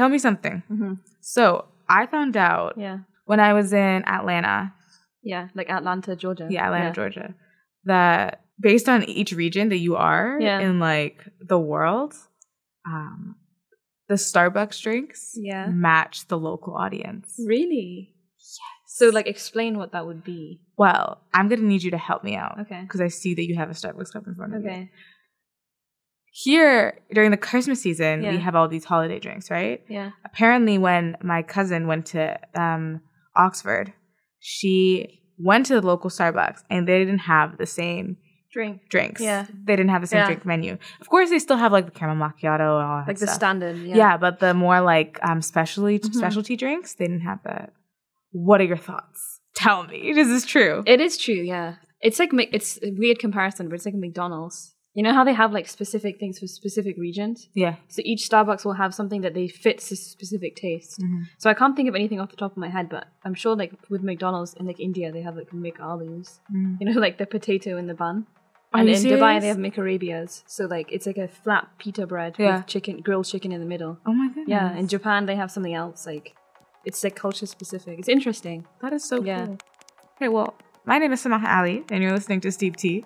tell me something. Mm-hmm. So I found out when I was in Atlanta. Yeah, like Atlanta, Georgia. Yeah, Atlanta, Georgia. That based on each region that you are in, like, the world, the Starbucks drinks match the local audience. Really? Yes. So, like, explain what that would be. Well, I'm going to need you to help me out. Okay. Because I see that you have a Starbucks cup in front of you. Okay. Here, during the Christmas season, we have all these holiday drinks, right? Yeah. Apparently, when my cousin went to Oxford, she went to the local Starbucks, and they didn't have the same drinks. Yeah. They didn't have the same drink menu. Of course, they still have, like, the caramel macchiato and all that stuff. Like the standard, yeah, but the more, like, specialty drinks, they didn't have that. What are your thoughts? Tell me. Is this true? It is true, yeah. It's, like, it's a weird comparison, but it's like McDonald's. You know how they have, like, specific things for specific regions? Yeah. So each Starbucks will have something that they fits a specific taste. Mm-hmm. So I can't think of anything off the top of my head, but I'm sure, like, with McDonald's in, like, India, they have, like, McAlus. Mm. You know, like, the potato in the bun. Are and in serious? Dubai, they have McArabias. So, like, it's like a flat pita bread with grilled chicken in the middle. Oh, my goodness. Yeah. In Japan, they have something else. Like, it's, like, culture-specific. It's interesting. That is so cool. Okay, well, my name is Samah Ali, and you're listening to Steep Tea.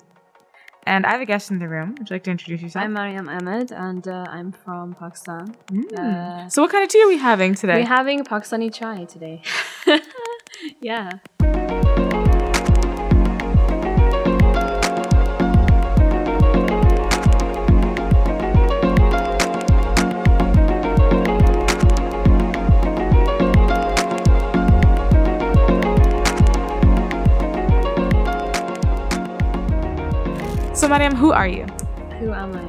And I have a guest in the room. Would you like to introduce yourself? I'm Mariam Ahmad, and I'm from Pakistan. So what kind of tea are we having today? We're having Pakistani chai today. Yeah. So, Mariam, who are you? Who am I?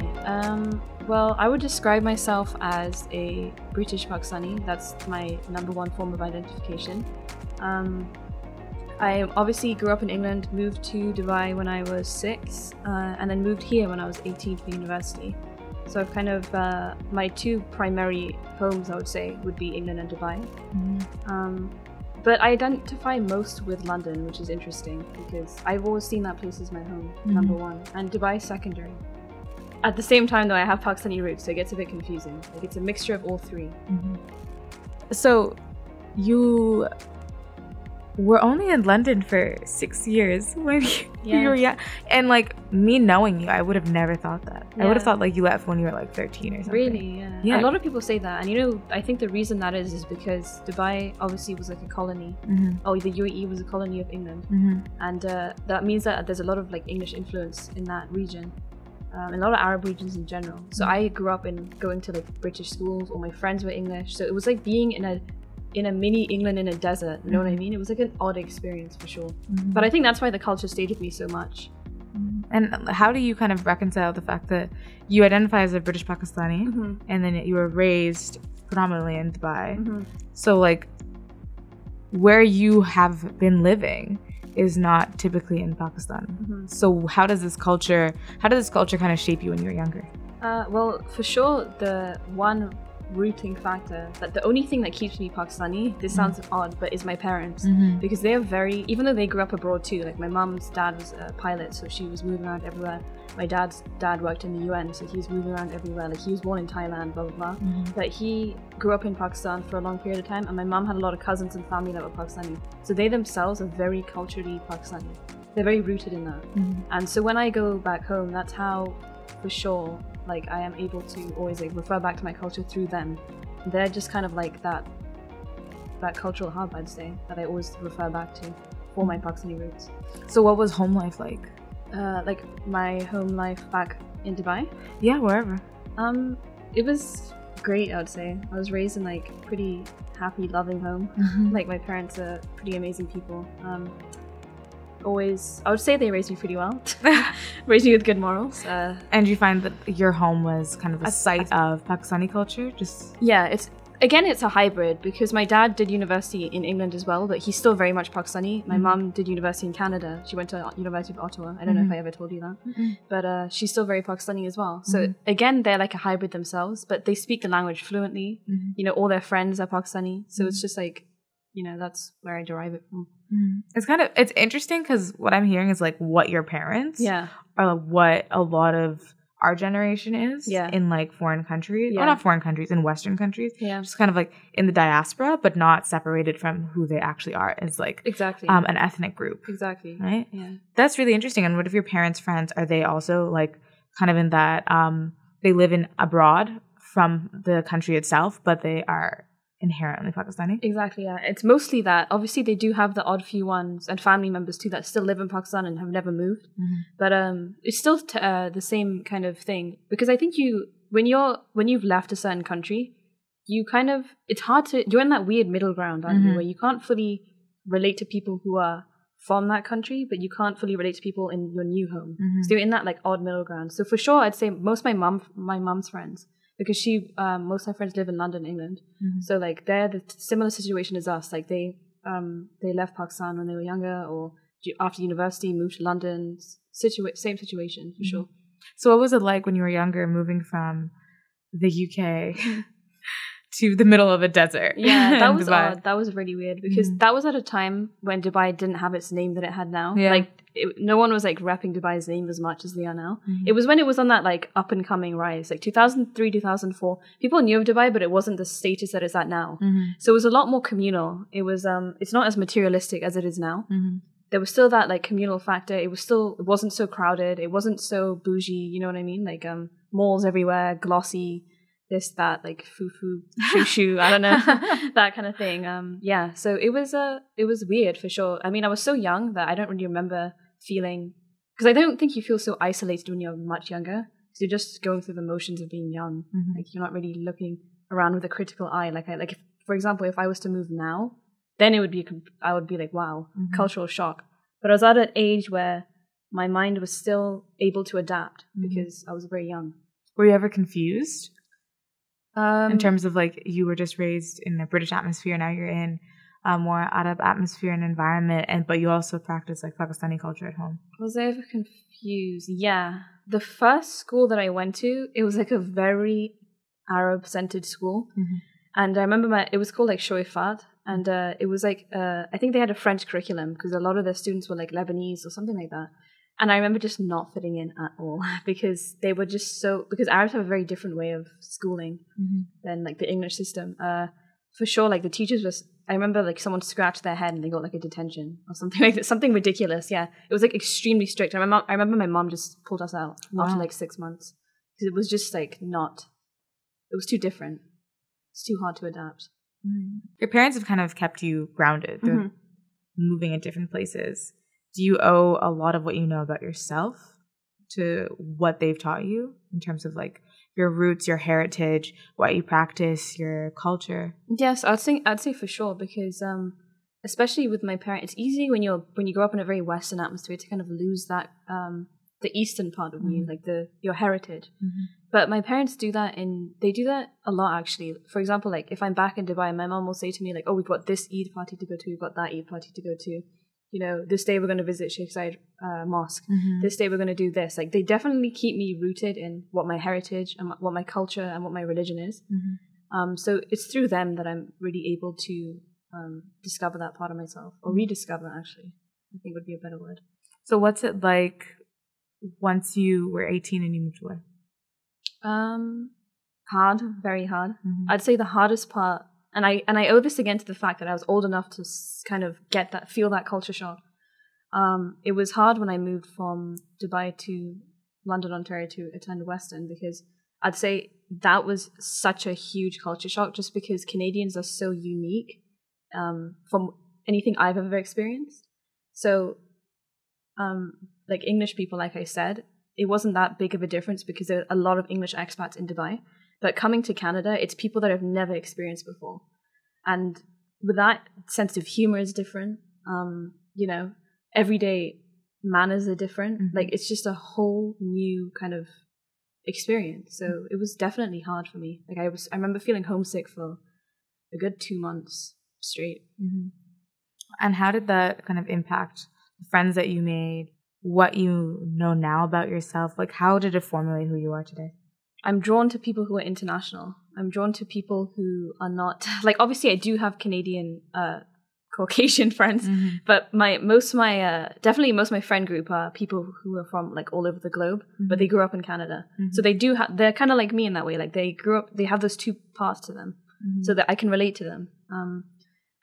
Well, I would describe myself as a British Pakistani. That's my number one form of identification. I obviously grew up in England, moved to Dubai when I was 6, and then moved here when I was 18 for university. So I've kind of, my two primary homes, I would say, would be England and Dubai. Mm-hmm. But I identify most with London, which is interesting because I've always seen that place as my home, number one, and Dubai secondary. At the same time, though, I have Pakistani roots, so it gets a bit confusing. Like, it's a mixture of all three. Mm-hmm. So you were only in London for 6 years when you were young. And, like, me knowing you, I would have never thought that. Yeah. I would have thought, like, you left when you were, like, 13 or something. Really, yeah. A lot of people say that. And, you know, I think the reason that is because Dubai obviously was, like, a colony. Mm-hmm. Oh, the UAE was a colony of England. Mm-hmm. And that means that there's a lot of, like, English influence in that region. And a lot of Arab regions in general. So I grew up in going to, like, British schools. All my friends were English. So it was like being in a mini England in a desert, you know what I mean? It was like an odd experience for sure. Mm-hmm. But I think that's why the culture stayed with me so much. And how do you kind of reconcile the fact that you identify as a British Pakistani and then you were raised predominantly in Dubai? Mm-hmm. So, like, where you have been living is not typically in Pakistan. Mm-hmm. So how does this culture kind of shape you when you were younger? Well, for sure, the one rooting factor that the only thing that keeps me Pakistani, this sounds odd, but is my parents, because they are very, even though they grew up abroad too, like my mom's dad was a pilot, so she was moving around everywhere. My dad's dad worked in the UN, so he was moving around everywhere. Like, he was born in Thailand, blah blah blah, but he grew up in Pakistan for a long period of time. And my mom had a lot of cousins and family that were Pakistani, so they themselves are very culturally Pakistani. They're very rooted in that, and so when I go back home, that's how, for sure, like, I am able to always, like, refer back to my culture through them. They're just kind of like that cultural hub, I'd say, that I always refer back to for my Pakistani roots. So what was home life like? Like my home life back in Dubai? Yeah, wherever. It was great, I would say. I was raised in, like, pretty happy, loving home. Like, my parents are pretty amazing people. I would say they raised me pretty well. Raised me with good morals. And you find that your home was kind of a site of Pakistani culture? Yeah, it's a hybrid, because my dad did university in England as well, but he's still very much Pakistani. My mum did university in Canada. She went to University of Ottawa. I don't know if I ever told you that. Mm-hmm. But she's still very Pakistani as well. So again, they're like a hybrid themselves, but they speak the language fluently. Mm-hmm. You know, all their friends are Pakistani. So it's just like, you know, that's where I derive it from. It's interesting because what I'm hearing is, like, what your parents are, like, what a lot of our generation is in like foreign countries, or not foreign countries, in Western countries, just kind of like in the diaspora, but not separated from who they actually are as like an ethnic group. Exactly. Right? Yeah. That's really interesting. And what if your parents' friends, are they also like kind of in that, they live in abroad from the country itself, but they are inherently Pakistani? Exactly, yeah. It's mostly that. Obviously, they do have the odd few ones and family members too that still live in Pakistan and have never moved. Mm-hmm. But it's still the same kind of thing, because I think when you've left a certain country, you kind of, it's hard to, you're in that weird middle ground, aren't you, where you can't fully relate to people who are from that country, but you can't fully relate to people in your new home. So you're in that like odd middle ground. So for sure, I'd say most of my mom's friends, because she, most of her friends live in London, England. So like they're the similar situation as us. Like they left Pakistan when they were younger, or after university moved to London. Same situation for sure. So what was it like when you were younger, moving from the UK to the middle of a desert? Yeah, that was odd. That was really weird, because that was at a time when Dubai didn't have its name that it had now. Yeah. Like no one was like repping Dubai's name as much as they are now. It was when it was on that like up and coming rise, like 2003, 2004. People knew of Dubai, but it wasn't the status that it's at now. So it was a lot more communal. It was it's not as materialistic as it is now. There was still that like communal factor. It wasn't so crowded. It wasn't so bougie. You know what I mean? Like malls everywhere, glossy. This, that, like foo-foo, shoo-shoo, I don't know, that kind of thing. Yeah, so it was weird for sure. I mean, I was so young that I don't really remember feeling, because I don't think you feel so isolated when you're much younger, because you're just going through the motions of being young. Like you're not really looking around with a critical eye. Like if, for example, if I was to move now, then it would be, I would be like, wow, cultural shock. But I was at an age where my mind was still able to adapt because I was very young. Were you ever confused? In terms of like you were just raised in a British atmosphere, now you're in a more Arab atmosphere and environment, but you also practice like Pakistani culture at home. Was I ever confused? Yeah. The first school that I went to, it was like a very Arab-centered school. And I remember it was called like Shouifat, and it was like, I think they had a French curriculum because a lot of their students were like Lebanese or something like that. And I remember just not fitting in at all, because they were just so... Because Arabs have a very different way of schooling than, like, the English system. For sure, like, the teachers were... I remember, like, someone scratched their head and they got, like, a detention or something like that. Something ridiculous, yeah. It was, like, extremely strict. I remember my mom just pulled us out after, like, 6 months. Because it was just, like, not... It was too different. It's too hard to adapt. Your parents have kind of kept you grounded. They're moving in different places. Do you owe a lot of what you know about yourself to what they've taught you in terms of like your roots, your heritage, what you practice, your culture? Yes, I'd say for sure, because especially with my parents, it's easy when you grow up in a very Western atmosphere to kind of lose that the Eastern part of you, like your heritage. But my parents do that, and they do that a lot actually. For example, like if I'm back in Dubai, my mom will say to me like, "Oh, we've got this Eid party to go to, we've got that Eid party to go to. You know, this day we're going to visit Sheikh Zayed Mosque. This day we're going to do this." Like, they definitely keep me rooted in what my heritage and what my culture and what my religion is. So it's through them that I'm really able to discover that part of myself, or rediscover, actually, I think would be a better word. So what's it like once you were 18 and you moved away? Hard, very hard. I'd say the hardest part. And I owe this again to the fact that I was old enough to kind of get that, feel that culture shock. It was hard when I moved from Dubai to London, Ontario to attend Western, because I'd say that was such a huge culture shock, just because Canadians are so unique from anything I've ever experienced. So like English people, like I said, it wasn't that big of a difference because there are a lot of English expats in Dubai. But coming to Canada, it's people that I've never experienced before. And with that, sense of humor is different. You know, everyday manners are different. Like, it's just a whole new kind of experience. So it was definitely hard for me. Like, I remember feeling homesick for a good 2 months straight. And how did that kind of impact the friends that you made, what you know now about yourself? Like, how did it formulate who you are today? I'm drawn to people who are international. I'm drawn to people who are not... Like, obviously, I do have Canadian Caucasian friends, mm-hmm. but most of my friend group are people who are from like all over the globe, mm-hmm. but they grew up in Canada. Mm-hmm. So they do they're kind of like me in that way. Like they grew up, they have those two parts to them, mm-hmm. so that I can relate to them.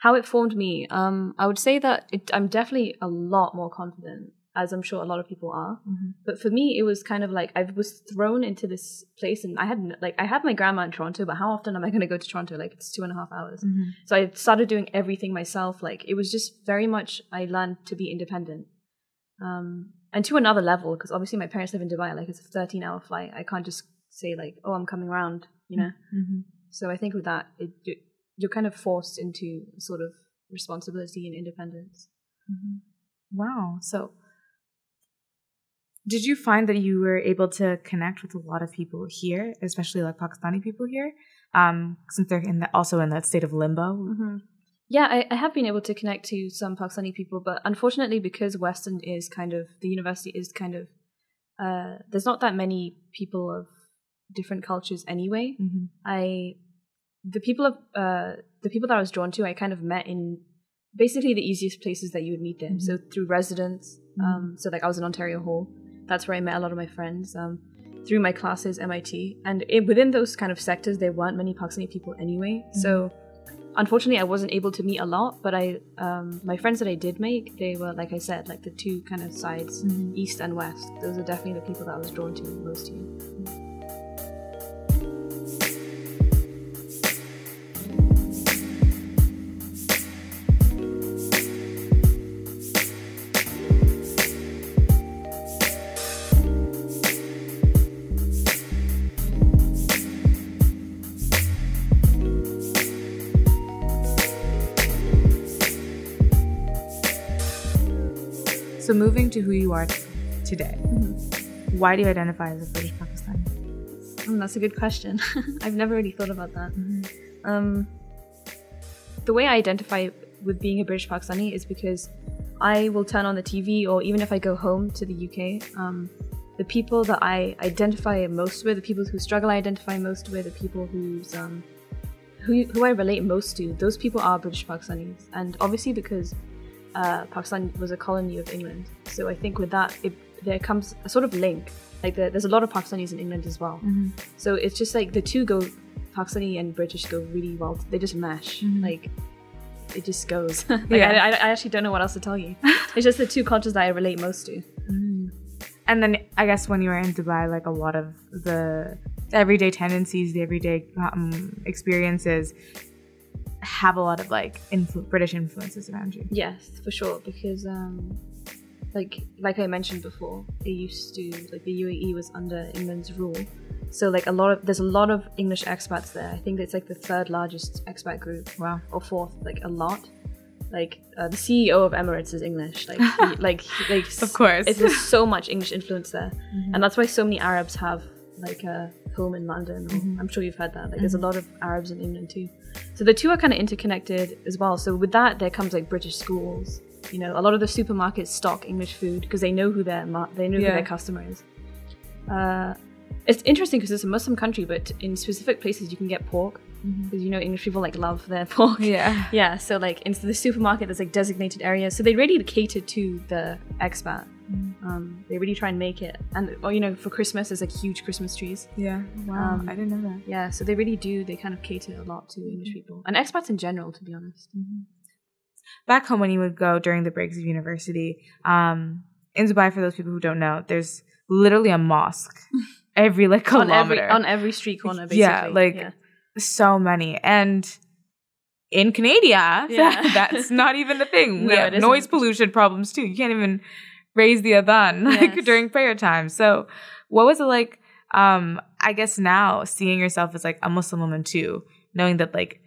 How it formed me, I would say that I'm definitely a lot more confident, as I'm sure a lot of people are. Mm-hmm. But for me, it was kind of like I was thrown into this place, and I had my grandma in Toronto, but how often am I going to go to Toronto? Like it's 2.5 hours. Mm-hmm. So I started doing everything myself. Like it was just very much I learned to be independent, and to another level, because obviously my parents live in Dubai. Like it's a 13-hour flight. I can't just say like, oh, I'm coming around, you know. Mm-hmm. So I think with that you're kind of forced into sort of responsibility and independence. Mm-hmm. Wow. So did you find that you were able to connect with a lot of people here, especially like Pakistani people here, since they're also in that state of limbo? Mm-hmm. Yeah, I have been able to connect to some Pakistani people, but unfortunately because Western is kind of, the university is kind of, there's not that many people of different cultures anyway. Mm-hmm. The people that I was drawn to, I kind of met in basically the easiest places that you would meet them. Mm-hmm. So through residence, mm-hmm. So like I was in Ontario Hall. That's where I met a lot of my friends. Through my classes, MIT, and within those kind of sectors, there weren't many Pakistani people anyway. Mm-hmm. So unfortunately, I wasn't able to meet a lot. But my friends that I did make, they were, like I said, like the two kind of sides, mm-hmm. east and west. Those are definitely the people that I was drawn to most. Mm-hmm. So moving to who you are today, mm-hmm. why do you identify as a British Pakistani? That's a good question. I've never really thought about that. Mm-hmm. The way I identify with being a British Pakistani is because I will turn on the TV, or even if I go home to the UK, the people that I identify most with, the people who struggle I identify most with, the people who I relate most to, those people are British Pakistanis. And obviously because Pakistan was a colony of England, so I think with that there comes a sort of link. Like there's a lot of Pakistanis in England as well, mm-hmm. so it's just like the two go, Pakistani and British go really well. They just mesh, mm-hmm. like it just goes. Like yeah. I actually don't know what else to tell you. It's just the two cultures that I relate most to. Mm-hmm. And then I guess when you were in Dubai, like a lot of the everyday tendencies, the everyday experiences have a lot of like British influences around you. Yes, for sure, because like I mentioned before, it used to, like, the UAE was under England's rule, so like there's a lot of English expats there. I think it's like the third largest expat group. Wow. Or fourth, like a lot. Like the CEO of Emirates is English. Like of course. There's so much English influence there, mm-hmm. and that's why so many Arabs have like a home in London. Mm-hmm. I'm sure you've heard that. Like, mm-hmm. there's a lot of Arabs in England too. So the two are kind of interconnected as well. So with that, there comes like British schools. You know, a lot of the supermarkets stock English food because they know who who their customer is. It's interesting because it's a Muslim country, but in specific places you can get pork because mm-hmm. you know English people like love their pork. Yeah, yeah. So like in the supermarket, there's like designated areas. So they really cater to the expat. Mm-hmm. They really try and make it, and you know, for Christmas there's like huge Christmas trees. Yeah, wow, I didn't know that. Yeah, so they really do. They kind of cater a lot to English mm-hmm. people and expats in general, to be honest. Mm-hmm. Back home, when you would go during the breaks of university, in Dubai, for those people who don't know, there's literally a mosque every like kilometer on every street corner, basically. Yeah, like yeah. so many. And in Canada, yeah. that's not even the thing. We have noise pollution problems too. You can't even raise the adhan like yes. during prayer time. So what was it like, I guess now seeing yourself as like a Muslim woman too, knowing that like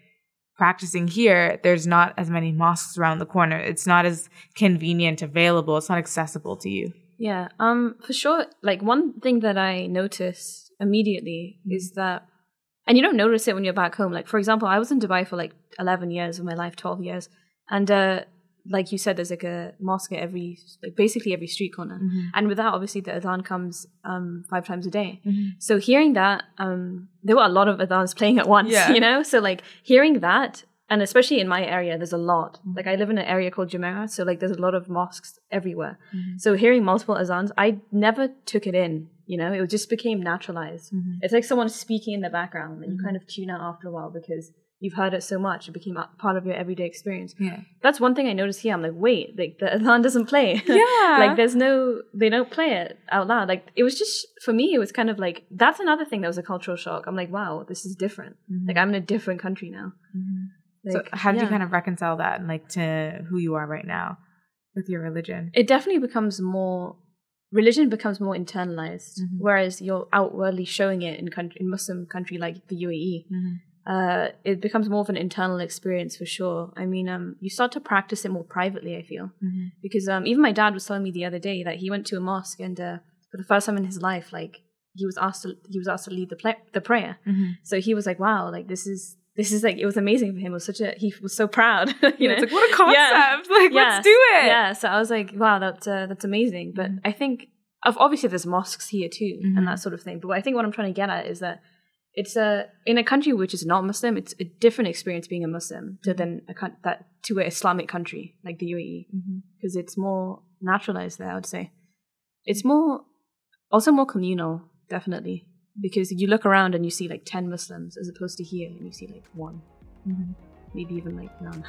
practicing here, there's not as many mosques around the corner. It's not as convenient, available. It's not accessible to you. Yeah, for sure. Like one thing that I noticed immediately mm-hmm. is that, and you don't notice it when you're back home. Like for example, I was in Dubai for like 11 years of my life, 12 years. And like you said, there's like a mosque at basically every street corner. Mm-hmm. And with that, obviously, the adhan comes 5 times a day. Mm-hmm. So hearing that, there were a lot of adhans playing at once, yeah. you know? So like hearing that And especially in my area, there's a lot. Mm-hmm. Like I live in an area called Jumeirah, so like there's a lot of mosques everywhere. Mm-hmm. So hearing multiple azans, I never took it in, you know, it just became naturalized. Mm-hmm. It's like someone speaking in the background and you kind of tune out after a while because you've heard it so much. It became part of your everyday experience. Yeah. That's one thing I noticed here. I'm like, wait, like the adhan doesn't play. Yeah. Like there's no, they don't play it out loud. Like it was just, for me, it was kind of like, that's another thing that was a cultural shock. I'm like, wow, this is different. Mm-hmm. Like I'm in a different country now. Mm-hmm. Like, so how do you kind of reconcile that and like to who you are right now with your religion? It definitely becomes more, religion becomes more internalized, mm-hmm. whereas you're outwardly showing it in Muslim country like the UAE. Mm-hmm. It becomes more of an internal experience for sure. I mean, you start to practice it more privately, I feel. Mm-hmm. Because even my dad was telling me the other day that he went to a mosque and for the first time in his life, like he was asked to lead the prayer. Mm-hmm. So he was like, wow, like this is like, it was amazing for him. It was he was so proud. You know? It's like, what a concept. Yeah. Like, let's do it. Yeah. So I was like, wow, that's amazing. But mm-hmm. I think, obviously there's mosques here too, mm-hmm. and that sort of thing. But I think what I'm trying to get at is that it's in a country which is not Muslim, it's a different experience being a Muslim to an Islamic country like the UAE, because mm-hmm. it's more naturalized there, I would say. It's also more communal, definitely, because you look around and you see like 10 Muslims as opposed to here and you see like one, mm-hmm. maybe even like none.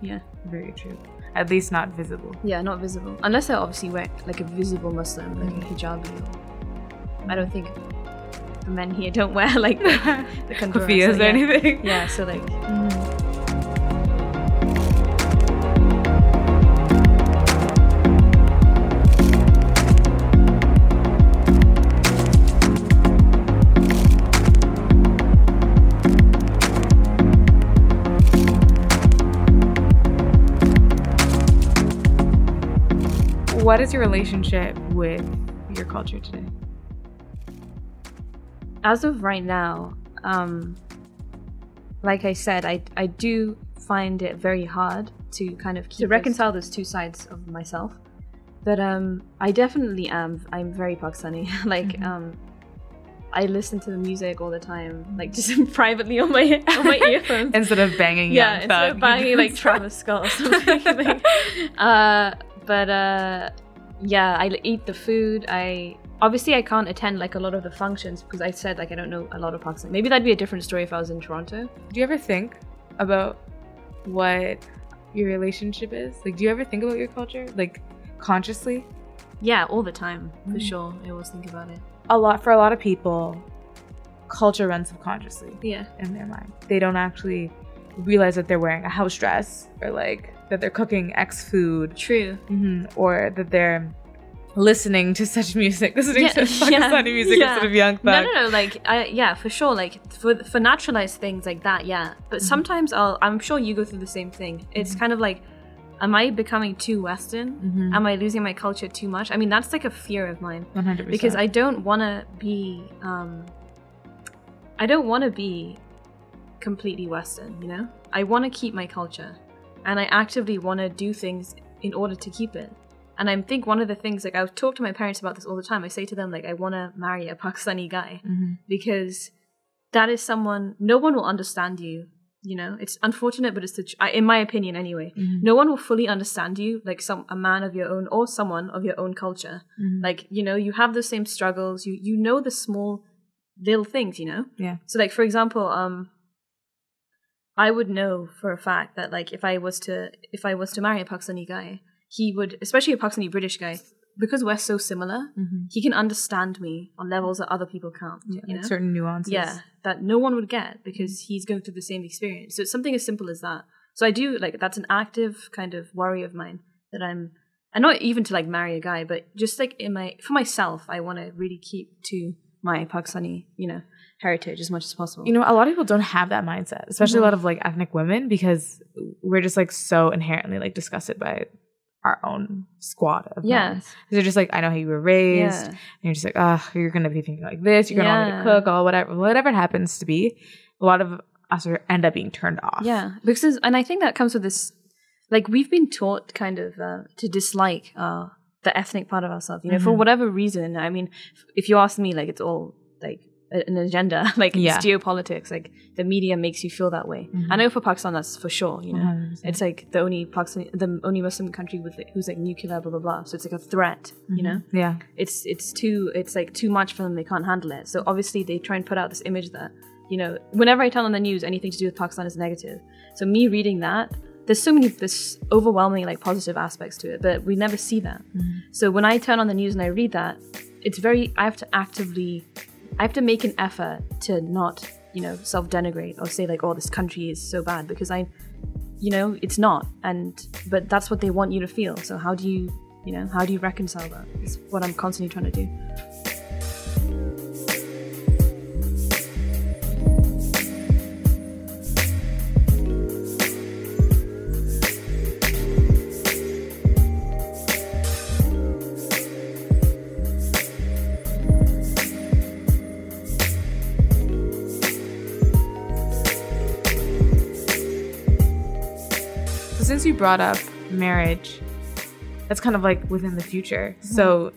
Yeah, very true. At least not visible. Yeah, not visible, unless they're obviously like a visible Muslim, like mm-hmm. a hijabi. I don't think. The men here don't wear like the kufiyas or anything. Yeah, so like. What is your relationship with your culture today? As of right now, like I said, I do find it very hard to kind of to reconcile those two sides of myself. But I definitely am. I'm very Pakistani. Like mm-hmm. I listen to the music all the time, like just privately on my earphones instead of banging. Yeah, instead of banging like Travis Scott or something. Like, yeah, I eat the food. Obviously, I can't attend like a lot of the functions because I said like I don't know a lot of Pakistan. Maybe that'd be a different story if I was in Toronto. Do you ever think about what your relationship is? Like, do you ever think about your culture? Like, consciously? Yeah, all the time. For sure. I always think about it. For a lot of people, culture runs subconsciously in their mind. They don't actually realize that they're wearing a house dress or like that they're cooking X food. True. Mm-hmm, or that they're listening to such music, to Pakistani music instead of Young Thug. No, like, for sure, like, for naturalized things like that, yeah. But mm-hmm. sometimes I'm sure you go through the same thing. It's mm-hmm. kind of like, am I becoming too Western? Mm-hmm. Am I losing my culture too much? I mean, that's like a fear of mine. 100%. Because I don't want to be, completely Western, you know? I want to keep my culture. And I actively want to do things in order to keep it. And I think one of the things, like I talk to my parents about this all the time. I say to them, like, I want to marry a Pakistani guy mm-hmm. because that is someone, no one will understand you. You know, it's unfortunate, but it's in my opinion anyway, mm-hmm. no one will fully understand you, like a man of your own or someone of your own culture. Mm-hmm. Like, you know, you have the same struggles. You know the small little things, you know? Yeah. So like, for example, I would know for a fact that like if I was to marry a Pakistani guy, he would, especially a Pakistani British guy, because we're so similar, mm-hmm. he can understand me on levels that other people can't. Yeah, you know? Like certain nuances. Yeah, that no one would get because mm-hmm. he's going through the same experience. So it's something as simple as that. So I do, like, that's an active kind of worry of mine that and not even to, like, marry a guy, but just, like, for myself, I want to really keep to my Pakistani, you know, heritage as much as possible. You know, a lot of people don't have that mindset, especially mm-hmm. a lot of, like, ethnic women, because we're just, like, so inherently, like, disgusted by it. Our own squad of men. They're just like, I know how you were raised. And you're just like, oh, you're going to be thinking like this. You're going to want me to cook or whatever it happens to be. A lot of us end up being turned off. Yeah. Because, and I think that comes with this, like we've been taught kind of to dislike the ethnic part of ourselves, you know, mm-hmm. for whatever reason. I mean, if you ask me, like it's all like an agenda, like it's geopolitics, like the media makes you feel that way. Mm-hmm. I know for Pakistan, that's for sure, you know, 100%. It's like the only Pakistan, the only Muslim country with who's like nuclear, blah blah blah. So it's like a threat, mm-hmm. you know. Yeah, it's like too much for them. They can't handle it. So obviously they try and put out this image that, you know, whenever I tell on the news anything to do with Pakistan is negative. So me reading that, there's so many overwhelming like positive aspects to it, but we never see that. Mm-hmm. So when I turn on the news and I read that, it's very, I have to make an effort to not, you know, self-denigrate or say like, oh, this country is so bad, because I, you know, it's not. But that's what they want you to feel. So how do you, you know, how do you reconcile that? It's what I'm constantly trying to do. Since you brought up marriage, that's kind of like within the future. Mm-hmm. So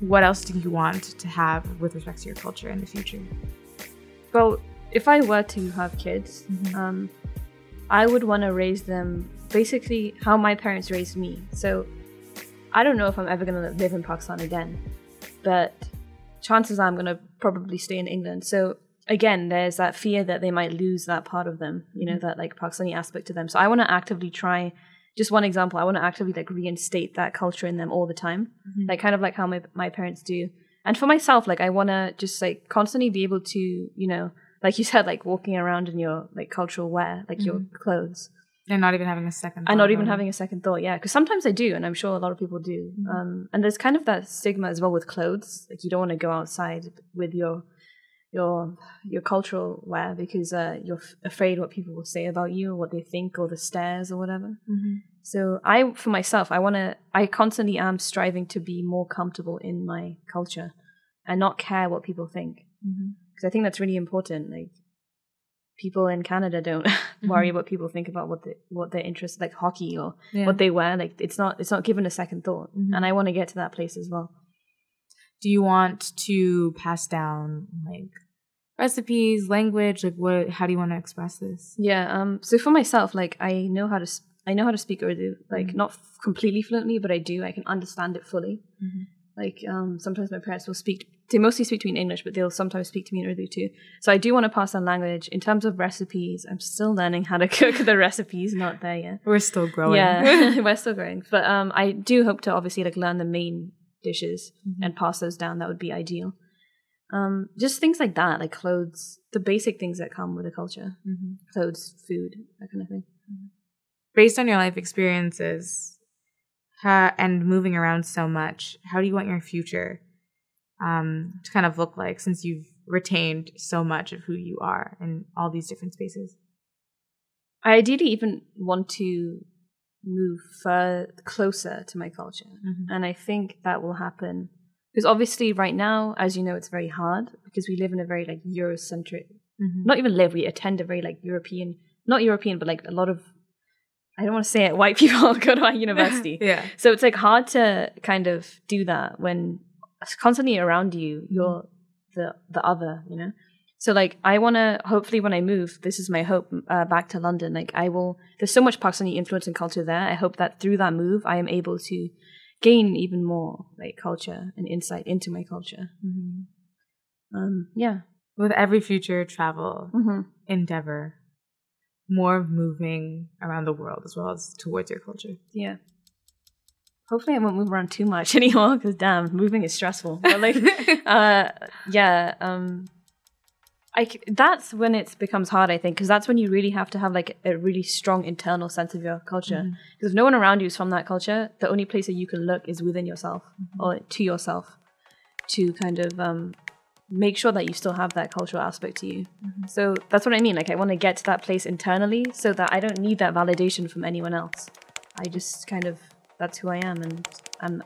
what else do you want to have with respect to your culture in the future? Well, if I were to have kids, mm-hmm. I would want to raise them basically how my parents raised me. So I don't know if I'm ever going to live in Pakistan again, but chances are I'm going to probably stay in England. So again, there's that fear that they might lose that part of them, you know, mm-hmm. that like Pakistani aspect to them. So I want to actively try, just one example, I want to actively like reinstate that culture in them all the time. Mm-hmm. Like kind of like how my parents do. And for myself, like I want to just like constantly be able to, you know, like you said, like walking around in your like cultural wear, like mm-hmm. your clothes. And not even having a second thought. And not even having a second thought, yeah. Because sometimes I do, and I'm sure a lot of people do. Mm-hmm. And there's kind of that stigma as well with clothes. Like you don't want to go outside with your cultural wear because you're afraid what people will say about you or what they think or the stares or whatever. Mm-hmm. So I constantly am striving to be more comfortable in my culture and not care what people think, because mm-hmm. I think that's really important. Like people in Canada don't mm-hmm. worry what people think about what their interests, like hockey or what they wear. Like it's not given a second thought, mm-hmm. and I want to get to that place as well. Do you want to pass down like recipes, language? Like how do you want to express this? Yeah. So for myself, like I know how to speak Urdu, like mm-hmm. not completely fluently, but I do. I can understand it fully. Mm-hmm. Like sometimes my parents will speak. They mostly speak to me in English, but they'll sometimes speak to me in Urdu too. So I do want to pass on language. In terms of recipes, I'm still learning how to cook the recipes. Not there yet. We're still growing. Yeah, we're still growing. But I do hope to obviously like learn the main dishes mm-hmm. and pass those down. That would be ideal. Just things like that, like clothes, the basic things that come with a culture, mm-hmm. clothes, food, that kind of thing. Mm-hmm. Based on your life experiences and moving around so much, how do you want your future to kind of look like, since you've retained so much of who you are in all these different spaces? I ideally even want to move closer to my culture, mm-hmm. and I think that will happen, because obviously right now, as you know, it's very hard because we live in a very like Eurocentric mm-hmm. We attend a very like European, not European, but like a lot of, I don't want to say it, white people go to our university. Yeah, so it's like hard to kind of do that when constantly around you you're mm-hmm. the other, you know. So like I want to, hopefully when I move, this is my hope, back to London, like I will, there's so much Pakistani influence and culture there. I hope that through that move, I am able to gain even more like culture and insight into my culture. Mm-hmm. Yeah. With every future travel mm-hmm. endeavor, more moving around the world as well as towards your culture. Yeah. Hopefully I won't move around too much anymore, because damn, moving is stressful. But like, that's when it becomes hard, I think, because that's when you really have to have like a really strong internal sense of your culture, because mm-hmm. if no one around you is from that culture, the only place that you can look is within yourself mm-hmm. or to yourself to kind of make sure that you still have that cultural aspect to you. Mm-hmm. So that's what I mean, like I want to get to that place internally so that I don't need that validation from anyone else. I just kind of, that's who I am, and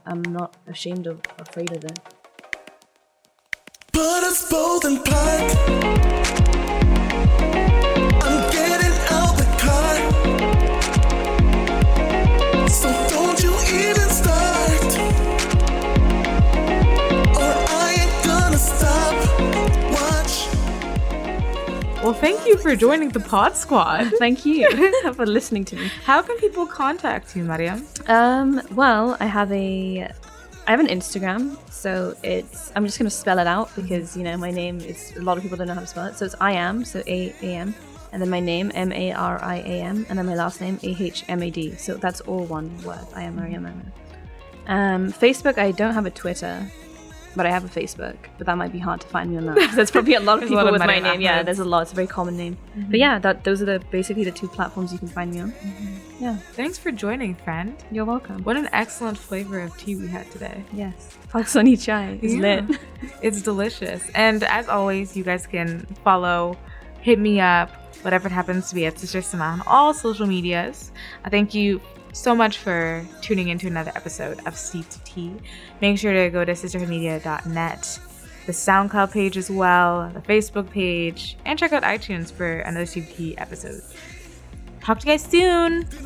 I'm not ashamed of, afraid of it. But it's both in part. I'm getting out the car, so don't you even start, or I ain't gonna stop. Watch for joining the pod squad. Thank you for listening to me. How can people contact you, Mariam? Well, I have an Instagram, so it's, I'm just going to spell it out because, you know, my name is, a lot of people don't know how to spell it. So it's I am, so A-A-M, and then my name, M-A-R-I-A-M, and then my last name, A-H-M-A-D. So that's all one word. I am Mariam Ahmad. Facebook, I don't have a Twitter, but I have a Facebook, but that might be hard to find me on that. There's probably a lot of people with my name. Yeah, there's a lot. It's a very common name. Mm-hmm. But yeah, those are basically the two platforms you can find me on. Mm-hmm. Yeah. Thanks for joining, friend. You're welcome. What an excellent flavor of tea we had today. Yes. Pakistani chai is lit. It's delicious. And as always, you guys can follow, hit me up, whatever it happens to be, at SisterSaman on all social medias. Thank you so much for tuning into another episode of Steep Tea. Make sure to go to sisterhoodmedia.net, the SoundCloud page as well, the Facebook page, and check out iTunes for another Steep Tea episode. Talk to you guys soon.